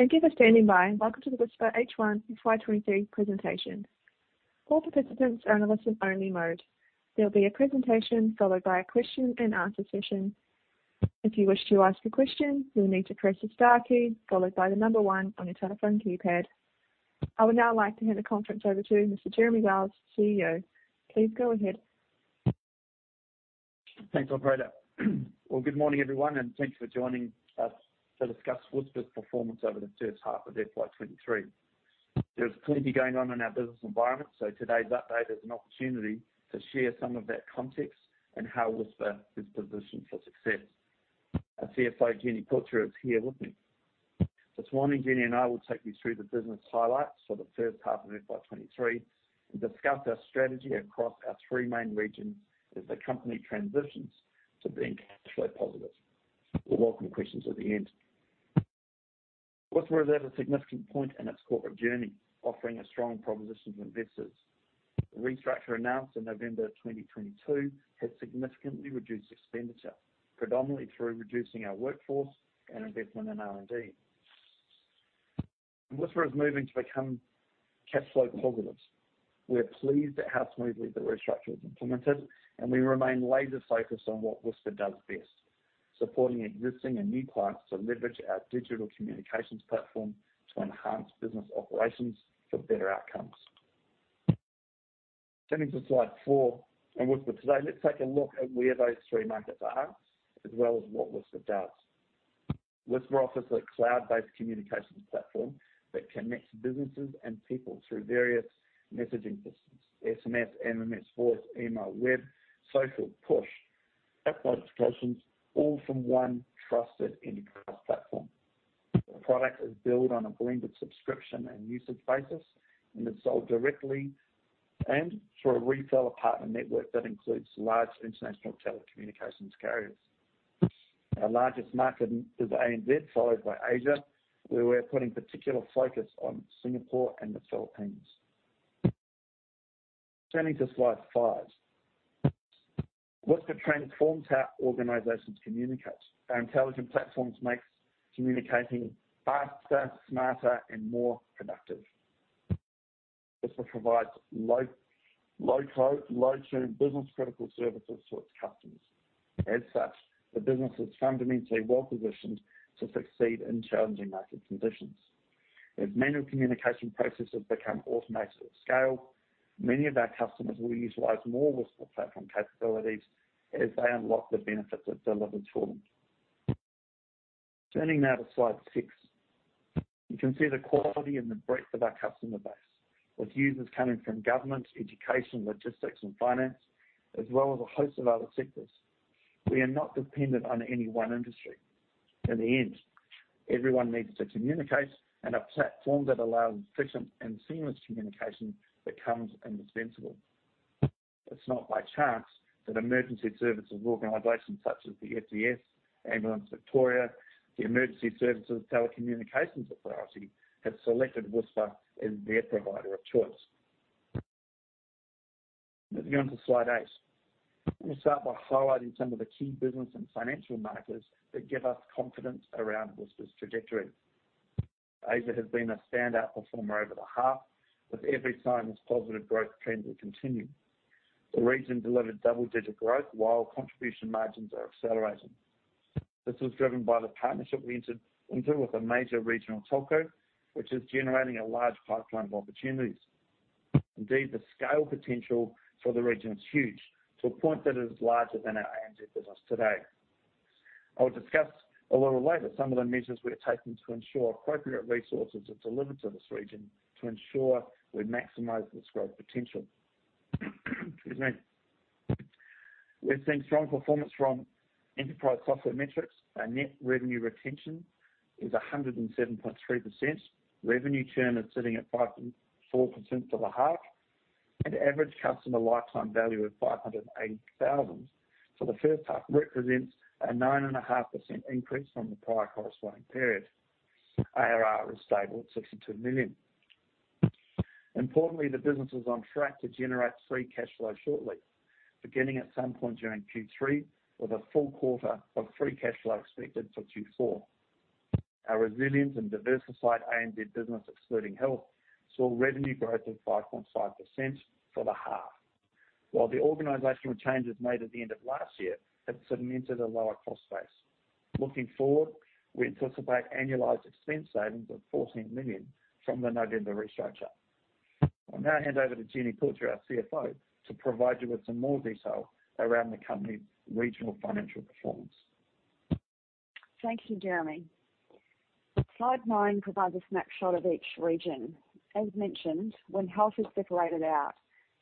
Thank you for standing by. Welcome to the Whispir H1 FY23 presentation. All participants are in a listen-only mode. There will be a presentation followed by a question and answer session. If you wish to ask a question, you'll need to press the star key followed by the number 1 on your telephone keypad. I would now like to hand the conference over to Mr. Jeremy Wells, CEO. Please go ahead. Thanks, operator. Well, good morning, everyone, and thanks for joining us to discuss Whispir's performance over the first half of FY23. There's plenty going on in our business environment, so today's update is an opportunity to share some of that context and how Whispir is positioned for success. Our CFO, Jenny Potter, is here with me. This morning, Jenny and I will take you through the business highlights for the first half of FY23 and discuss our strategy across our three main regions as the company transitions to being cash flow positive. We'll welcome questions at the end. Whispir is at a significant point in its corporate journey, offering a strong proposition to investors. The restructure announced in November 2022 has significantly reduced expenditure, predominantly through reducing our workforce and investment in R&D. Whispir is moving to become cash flow positive. We're pleased at how smoothly the restructure is implemented, and we remain laser focused on what Whispir does best: supporting existing and new clients to leverage our digital communications platform to enhance business operations for better outcomes. Turning to slide 4, and Whispir today, let's take a look at where those three markets are, as well as what Whispir does. Whispir offers a cloud-based communications platform that connects businesses and people through various messaging systems: SMS, MMS, voice, email, web, social, push, app notifications, all from one trusted enterprise platform. The product is built on a blended subscription and usage basis and is sold directly and through a reseller partner network that includes large international telecommunications carriers. Our largest market is ANZ, followed by Asia, where we're putting particular focus on Singapore and the Philippines. Turning to slide 5. Whispir transforms how organisations communicate. Our intelligent platforms make communicating faster, smarter and more productive. Whispir provides low-code, low-tune, business-critical services to its customers. As such, the business is fundamentally well-positioned to succeed in challenging market conditions. As manual communication processes become automated at scale, many of our customers will utilise more Whispir platform capabilities as they unlock the benefits it delivers for them. Turning now to slide 6. You can see the quality and the breadth of our customer base, with users coming from government, education, logistics and finance, as well as a host of other sectors. We are not dependent on any one industry. In the end, everyone needs to communicate, and a platform that allows efficient and seamless communication becomes indispensable. It's not by chance that emergency services organisations such as the FDS Ambulance Victoria, the Emergency Services Telecommunications Authority, have selected Whispir as their provider of choice. Moving on to slide 8. I'm going to start by highlighting some of the key business and financial markers that give us confidence around Whispir's trajectory. Asia has been a standout performer over the half, with every sign this positive growth trend will continue. The region delivered double-digit growth while contribution margins are accelerating. This was driven by the partnership we entered into with a major regional telco, which is generating a large pipeline of opportunities. Indeed, the scale potential for the region is huge, to a point that it is larger than our ANZ business today. I will discuss a little later some of the measures we're taking to ensure appropriate resources are delivered to this region to ensure we maximise this growth potential. Excuse me. We're seeing strong performance from enterprise software metrics. Our net revenue retention is 107.3%. Revenue churn is sitting at 5.4% for the half, and average customer lifetime value of 580,000 for the first half represents a 9.5% increase from the prior corresponding period. ARR is stable at 62 million. Importantly, the business is on track to generate free cash flow shortly, beginning at some point during Q3, with a full quarter of free cash flow expected for Q4. Our resilient and diversified ANZ business, excluding health, saw revenue growth of 5.5% for the half, while the organisational changes made at the end of last year have cemented a lower cost base. Looking forward, we anticipate annualised expense savings of 14 million from the November restructure. I'll now hand over to Jenny Potter, our CFO, to provide you with some more detail around the company's regional financial performance. Thank you, Jeremy. Slide 9 provides a snapshot of each region. As mentioned, when health is separated out,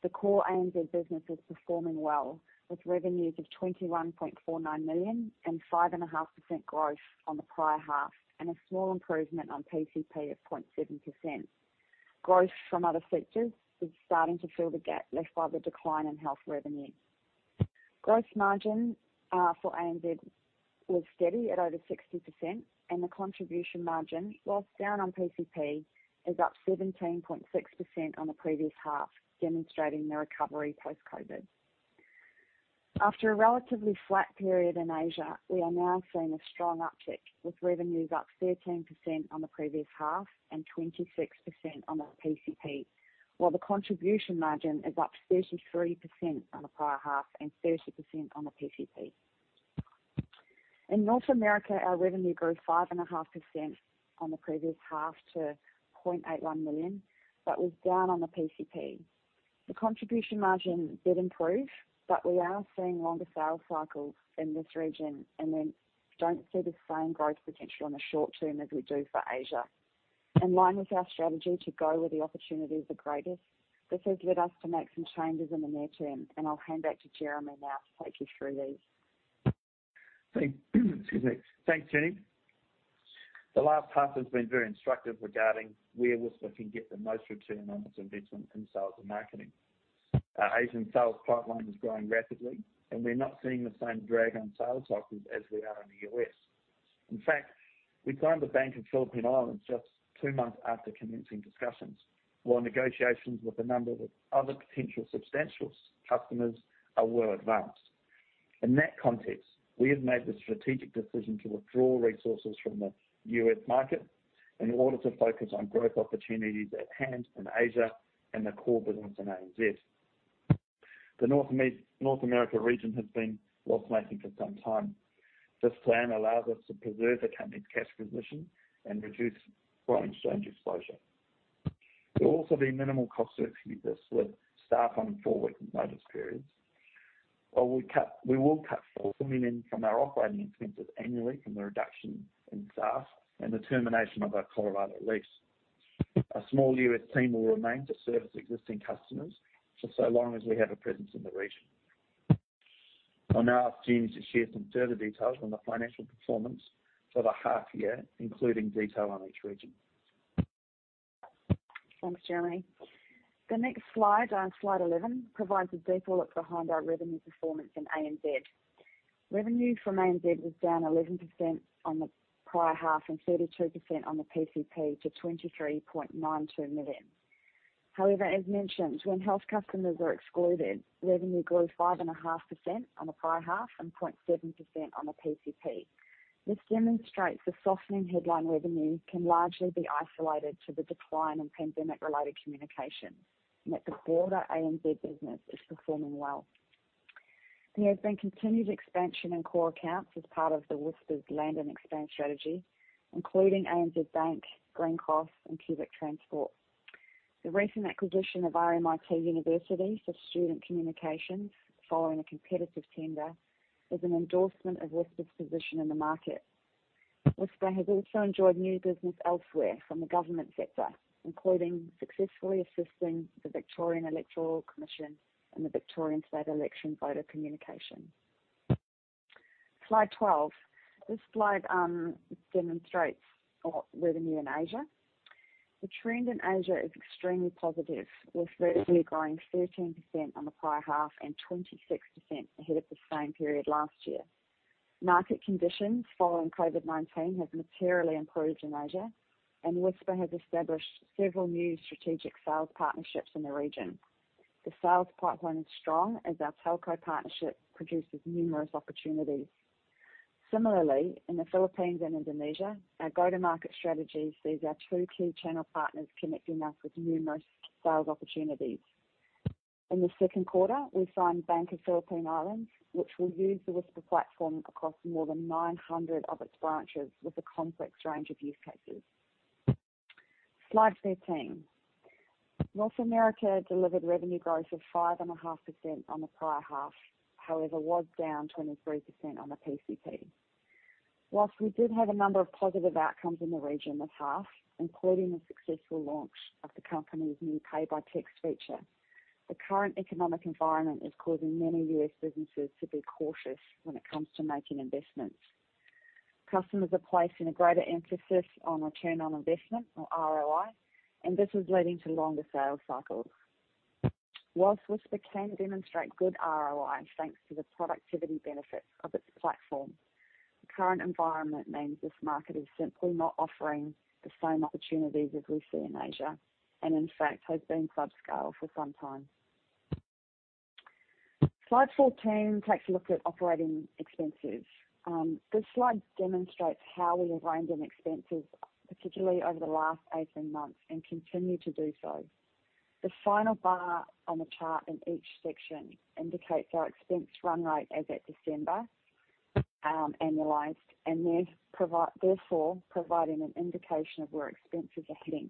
the core ANZ business is performing well, with revenues of 21.49 million and 5.5% growth on the prior half, and a small improvement on PCP of 0.7%. Growth from other sectors is starting to fill the gap left by the decline in health revenue. Gross margin for ANZ was steady at over 60%, and the contribution margin, whilst down on PCP, is up 17.6% on the previous half, demonstrating the recovery post-COVID. After a relatively flat period in Asia, we are now seeing a strong uptick, with revenues up 13% on the previous half and 26% on the PCP, while the contribution margin is up 33% on the prior half and 30% on the PCP. In North America, our revenue grew 5.5% on the previous half to 0.81 million, but was down on the PCP. The contribution margin did improve, but we are seeing longer sales cycles in this region, and we don't see the same growth potential in the short term as we do for Asia. In line with our strategy to go where the opportunities are greatest, this has led us to make some changes in the near term, and I'll hand back to Jeremy now to take you through these. Thanks, Jenny. The last half has been very instructive regarding where Whispir can get the most return on its investment in sales and marketing. Our Asian sales pipeline is growing rapidly, and we're not seeing the same drag on sales cycles as we are in the US. In fact, we signed the Bank of Philippine Islands just 2 months after commencing discussions, while negotiations with a number of other potential substantial customers are well advanced. In that context, we have made the strategic decision to withdraw resources from the US market in order to focus on growth opportunities at hand in Asia and the core business in ANZ. The North America region has been loss-making for some time. This plan allows us to preserve the company's cash position and reduce foreign exchange exposure. There will also be minimal cost to execute this, with staff on 4-week notice periods. While we will cut 4 million from our operating expenses annually from the reduction in staff and the termination of our Colorado lease. A small US team will remain to service existing customers for so long as we have a presence in the region. I'll now ask Jenny to share some further details on the financial performance for the half year, including detail on each region. Thanks, Jeremy. The next slide, slide 11, provides a deeper look behind our revenue performance in ANZ. Revenue from ANZ was down 11% on the prior half and 32% on the PCP to 23.92 million. However, as mentioned, when health customers are excluded, revenue grew 5.5% on the prior half and 0.7% on the PCP. This demonstrates the softening headline revenue can largely be isolated to the decline in pandemic-related communications, and that the broader ANZ business is performing well. There has been continued expansion in core accounts as part of the Whispir's land and expand strategy, including ANZ Bank, Green Cross and Cubic Transport. The recent acquisition of RMIT University for student communications, following a competitive tender, is an endorsement of Whispir's position in the market. Whispir has also enjoyed new business elsewhere from the government sector, including successfully assisting the Victorian Electoral Commission and the Victorian State Election Voter Communication. Slide 12. This slide demonstrates revenue in Asia. The trend in Asia is extremely positive, with revenue growing 13% on the prior half and 26% ahead of the same period last year. Market conditions following COVID-19 have materially improved in Asia, and Whispir has established several new strategic sales partnerships in the region. The sales pipeline is strong as our telco partnership produces numerous opportunities. Similarly, in the Philippines and Indonesia, our go-to-market strategy sees our two key channel partners connecting us with numerous sales opportunities. In the second quarter, we signed Bank of Philippine Islands, which will use the Whispir platform across more than 900 of its branches with a complex range of use cases. Slide 13. North America delivered revenue growth of 5.5% on the prior half, however, was down 23% on the PCP. Whilst we did have a number of positive outcomes in the region this half, including the successful launch of the company's new pay-by-text feature, the current economic environment is causing many US businesses to be cautious when it comes to making investments. Customers are placing a greater emphasis on return on investment, or ROI, and this is leading to longer sales cycles. Whilst Whispir can demonstrate good ROI thanks to the productivity benefits of its platform, the current environment means this market is simply not offering the same opportunities as we see in Asia, and in fact has been subscale for some time. Slide 14 takes a look at operating expenses. This slide demonstrates how we have reined in expenses, particularly over the last 18 months, and continue to do so. The final bar on the chart in each section indicates our expense run rate as at December, annualised, and therefore providing an indication of where expenses are heading.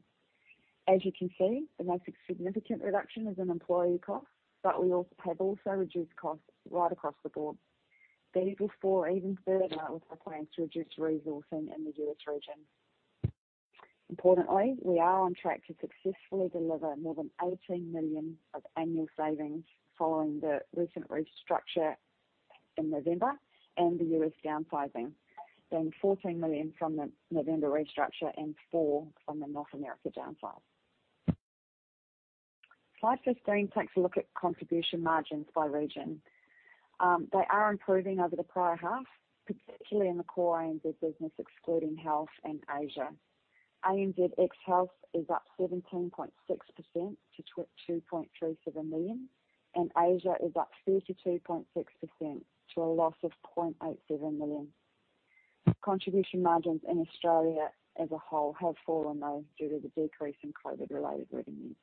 As you can see, the most significant reduction is in employee costs, but we have also reduced costs right across the board. These will fall even further with our plans to reduce resourcing in the US region. Importantly, we are on track to successfully deliver more than 18 million of annual savings following the recent restructure in November and the US downsizing, being 14 million from the November restructure and 4 from the North America downsize. Slide 15 takes a look at contribution margins by region. They are improving over the prior half, particularly in the core ANZ business, excluding health and Asia. ANZ ex health is up 17.6% to 2.37 million, and Asia is up 32.6% to a loss of 0.87 million. Contribution margins in Australia as a whole have fallen though due to the decrease in COVID-related revenues.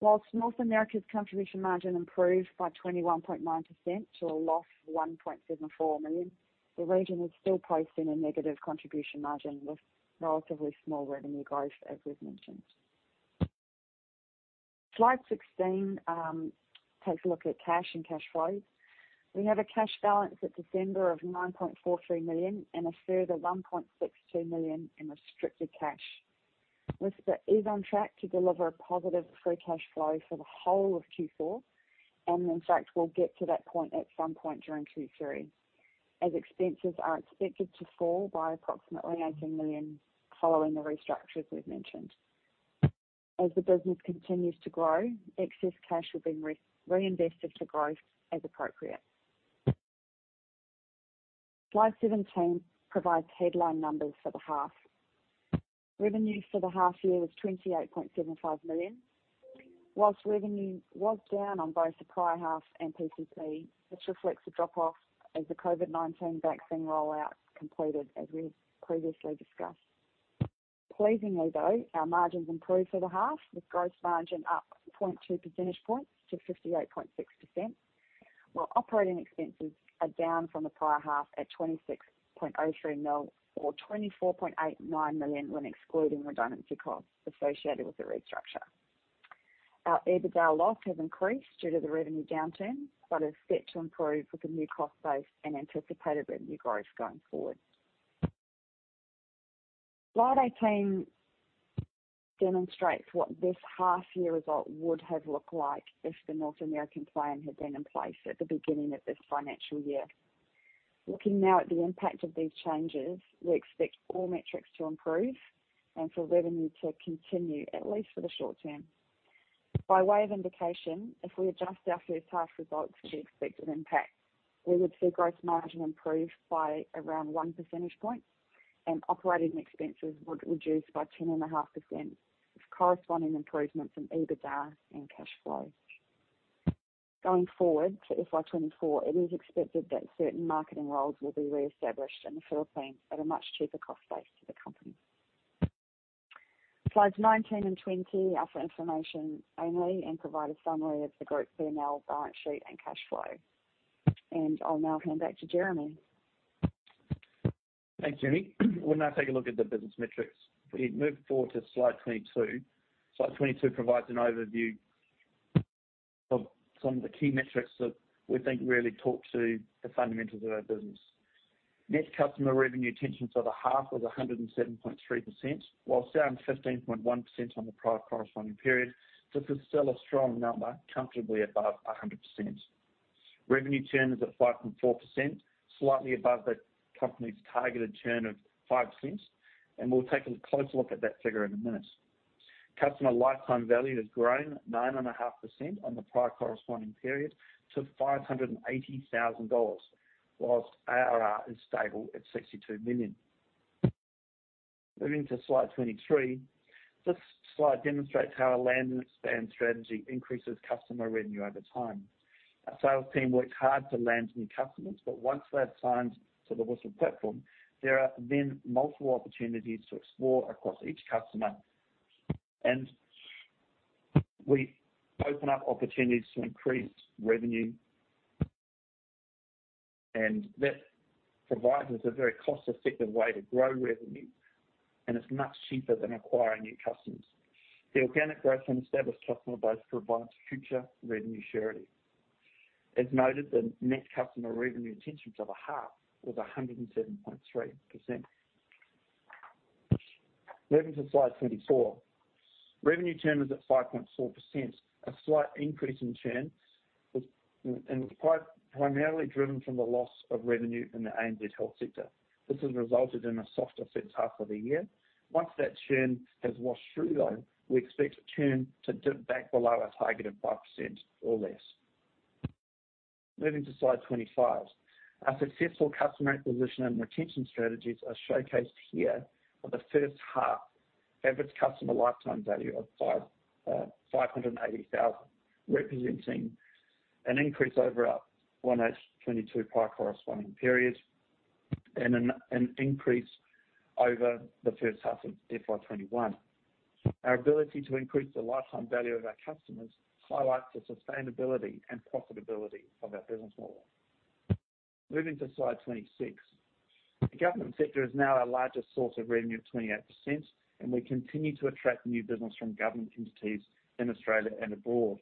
Whilst North America's contribution margin improved by 21.9% to a loss of 1.74 million, the region is still posting a negative contribution margin with relatively small revenue growth, as we've mentioned. Slide 16 takes a look at cash and cash flows. We have a cash balance at December of 9.43 million and a further 1.62 million in restricted cash. Whispir is on track to deliver a positive free cash flow for the whole of Q4, and in fact we'll get to that point at some point during Q3, as expenses are expected to fall by approximately 18 million following the restructures we've mentioned. As the business continues to grow, excess cash will be reinvested for growth as appropriate. Slide 17 provides headline numbers for the half. Revenue for the half year was 28.75 million. Whilst revenue was down on both the prior half and PCP, this reflects a drop-off as the COVID-19 vaccine rollout completed, as we previously discussed. Pleasingly though, our margins improved for the half, with gross margin up 0.2 percentage points to 58.6%, while operating expenses are down from the prior half at 26.03 mil, or 24.89 million when excluding redundancy costs associated with the restructure. Our EBITDA loss has increased due to the revenue downturn, but is set to improve with a new cost base and anticipated revenue growth going forward. Slide 18 demonstrates what this half-year result would have looked like if the North American plan had been in place at the beginning of this financial year. Looking now at the impact of these changes, we expect all metrics to improve and for revenue to continue, at least for the short term. By way of indication, if we adjust our first half results for the expected impact, we would see gross margin improve by around 1 percentage point, and operating expenses would reduce by 10.5%, with corresponding improvements in EBITDA and cash flow. Going forward to FY24, it is expected that certain marketing roles will be re-established in the Philippines at a much cheaper cost base to the company. Slides 19 and 20 are for information only and provide a summary of the group P&L, balance sheet and cash flow. And I'll now hand back to Jeremy. Thanks, Jenny. We'll now take a look at the business metrics. If we move forward to slide 22. Slide 22 provides an overview of some of the key metrics that we think really talk to the fundamentals of our business. Net customer revenue retention for the half was 107.3%, whilst down 15.1% on the prior corresponding period. This is still a strong number, comfortably above 100%. Revenue churn is at 5.4%, slightly above the company's targeted churn of 5%, and we'll take a closer look at that figure in a minute. Customer lifetime value has grown 9.5% on the prior corresponding period to $580,000, whilst ARR is stable at $62 million. Moving to slide 23, this slide demonstrates how our land and expand strategy increases customer revenue over time. Our sales team works hard to land new customers, but once they have signed to the Whistler platform, there are then multiple opportunities to explore across each customer, and we open up opportunities to increase revenue, and that provides us a very cost-effective way to grow revenue, and it's much cheaper than acquiring new customers. The organic growth from established customer base provides future revenue surety. As noted, the net customer revenue retention for the half was 107.3%. Moving to slide 24. Revenue churn is at 5.4%. A slight increase in churn was primarily driven from the loss of revenue in the ANZ health sector. This has resulted in a softer first half of the year. Once that churn has washed through, though, we expect churn to dip back below our target of 5% or less. Moving to slide 25. Our successful customer acquisition and retention strategies are showcased here for the first half. Average customer lifetime value of $580,000, representing an increase over our 1H22 prior corresponding period and an increase over the first half of FY21. Our ability to increase the lifetime value of our customers highlights the sustainability and profitability of our business model. Moving to slide 26. The government sector is now our largest source of revenue at 28%, and we continue to attract new business from government entities in Australia and abroad.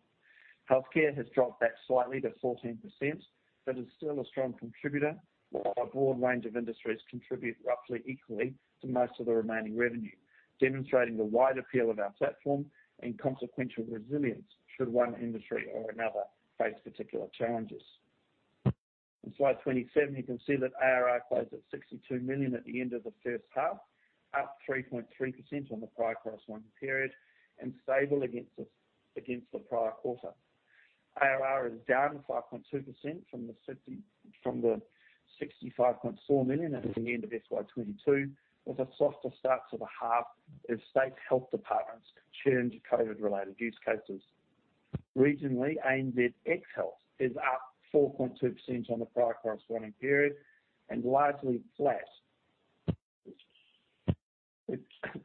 Healthcare has dropped back slightly to 14%, but is still a strong contributor, while a broad range of industries contribute roughly equally to most of the remaining revenue, demonstrating the wide appeal of our platform and consequential resilience should one industry or another face particular challenges. In slide 27, you can see that ARR closed at $62 million at the end of the first half, up 3.3% on the prior corresponding period and stable against the prior quarter. ARR is down 5.2% from the $65.4 million at the end of FY22, with a softer start to the half as state health departments churned COVID-related use cases. Regionally, ANZ X-Health is up 4.2% on the prior corresponding period and largely flat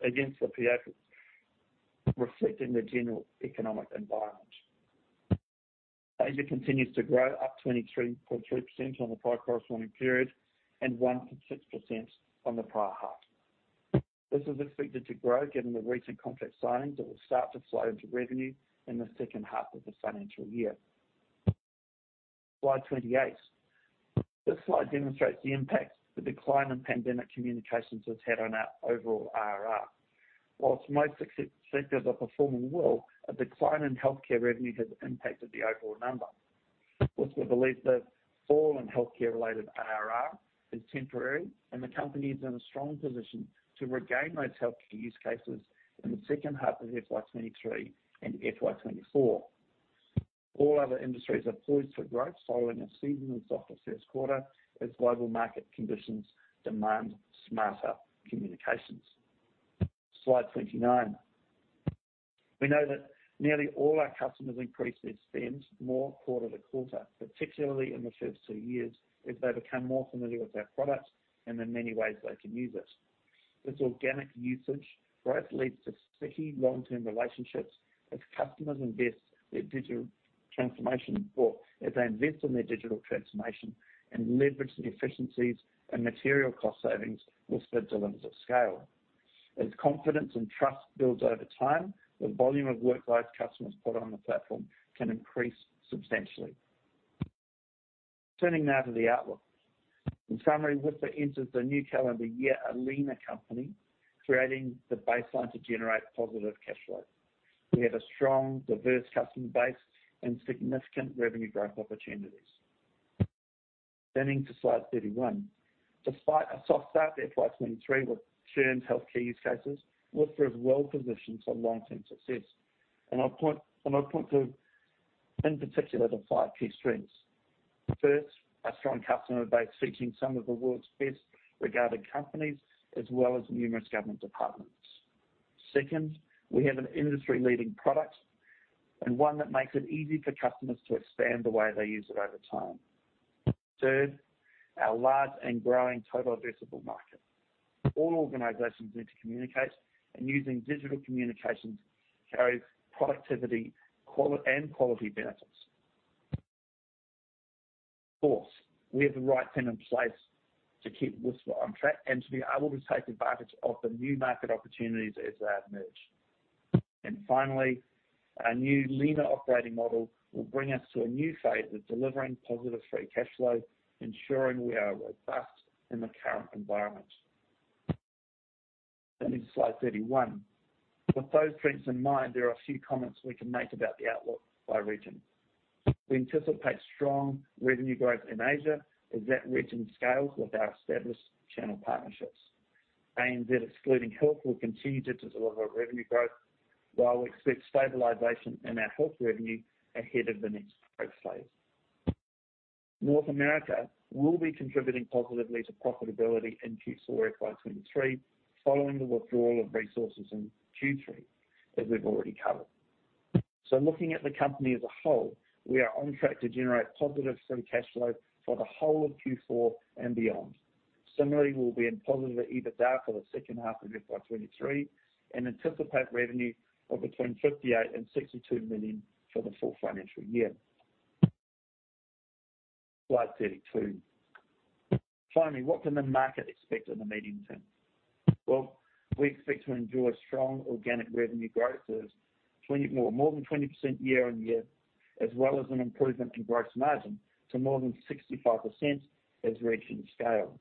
against the PA, reflecting the general economic environment. Asia continues to grow, up 23.3% on the prior corresponding period and 1.6% on the prior half. This is expected to grow given the recent contract signings that will start to flow into revenue in the second half of the financial year. Slide 28. This slide demonstrates the impact the decline in pandemic communications has had on our overall ARR. Whilst most sectors are performing well, a decline in healthcare revenue has impacted the overall number. Whistler believes the fall in healthcare-related ARR is temporary, and the company is in a strong position to regain those healthcare use cases in the second half of FY23 and FY24. All other industries are poised for growth following a seasonally softer first quarter as global market conditions demand smarter communications. Slide 29. We know that Nearly all our customers increase their spend more quarter to quarter, particularly in the first 2 years, as they become more familiar with our product and the many ways they can use it. This organic usage growth leads to sticky long-term relationships as customers invest their digital transformation, or as they invest in their digital transformation and leverage the efficiencies and material cost savings Whispir delivers at scale. As confidence and trust builds over time, the volume of workloads customers put on the platform can increase substantially. Turning now to the outlook. In summary, Whispir enters the new calendar year a leaner company, creating the baseline to generate positive cash flow. We have a strong, diverse customer base and significant revenue growth opportunities. Turning to slide 31. Despite a soft start to FY23 with churned healthcare use cases, Whispir is well positioned for long-term success. And I'll point to, in particular, the 5 key strengths. First, a strong customer base featuring some of the world's best regarded companies, as well as numerous government departments. Second, we have an industry-leading product and one that makes it easy for customers to expand the way they use it over time. Third, our large and growing total addressable market. All organisations need to communicate, and using digital communications carries productivity and quality benefits. Fourth, we have the right team in place to keep Whispir on track and to be able to take advantage of the new market opportunities as they emerge. And finally, our new leaner operating model will bring us to a new phase of delivering positive free cash flow, ensuring we are robust in the current environment. Turning to slide 31. With those strengths in mind, there are a few comments we can make about the outlook by region. We anticipate strong revenue growth in Asia as that region scales with our established channel partnerships. ANZ, excluding health, will continue to deliver revenue growth, while we expect stabilisation in our health revenue ahead of the next growth phase. North America will be contributing positively to profitability in Q4 FY23 following the withdrawal of resources in Q3, as we've already covered. So looking at the company as a whole, we are on track to generate positive free cash flow for the whole of Q4 and beyond. Similarly, we'll be in positive EBITDA for the second half of FY23 and anticipate revenue of between 58 and 62 million for the full financial year. Slide 32. Finally, what can the market expect in the medium term? Well, we expect to enjoy strong organic revenue growth of more than 20% year on year, as well as an improvement in gross margin to more than 65% as region scale.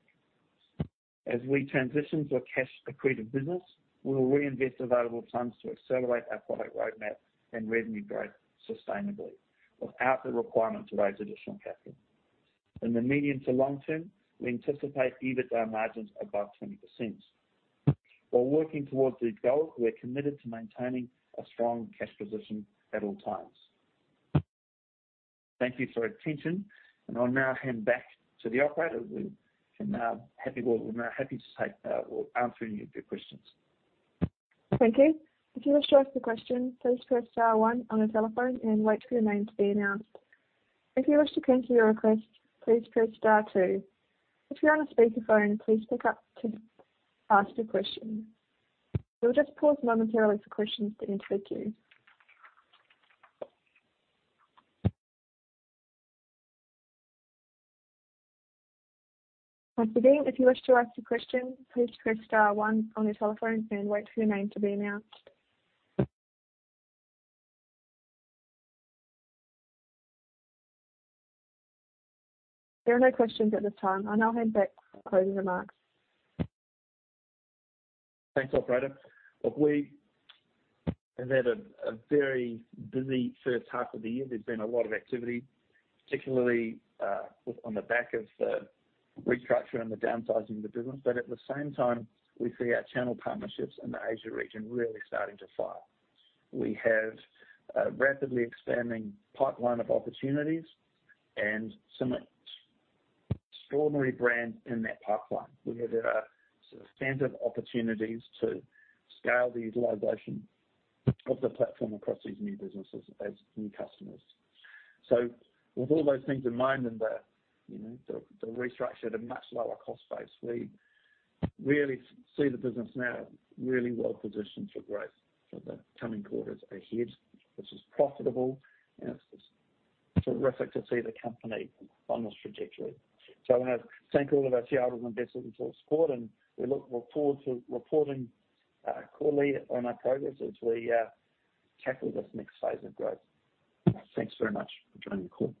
As we transition to a cash accretive business, we will reinvest available funds to accelerate our product roadmap and revenue growth sustainably, without the requirement to raise additional capital. In the medium to long term, we anticipate EBITDA margins above 20%. While working towards these goals, we're committed to maintaining a strong cash position at all times. Thank you for your attention, and I'll now hand back to the operator. We'll answer any of your questions. Thank you. If you wish to ask a question, please press star 1 on your telephone and wait for your name to be announced. If you wish to cancel your request, please press star 2. If you're on a speakerphone, please pick up to ask your question. We'll just pause momentarily for questions to enter the queue. Once again, if you wish to ask a question, please press star 1 on your telephone and wait for your name to be announced. There are no questions at this time. I'll now hand back for closing remarks. Thanks, operator. Look, we have had a very busy first half of the year. There's been a lot of activity, particularly on the back of the restructure and the downsizing of the business, but at the same time, we see our channel partnerships in the Asia region really starting to fire. We have a rapidly expanding pipeline of opportunities and some extraordinary brands in that pipeline. We have substantive opportunities to scale the utilisation of the platform across these new businesses as new customers. So with all those things in mind and the restructured and much lower cost base, we really see the business now really well positioned for growth for the coming quarters ahead, which is profitable, and it's terrific to see the company on this trajectory. So I want to thank all of our shareholders and investors for their support, and we look forward to reporting quarterly on our progress as we tackle this next phase of growth. Thanks very much for joining the call.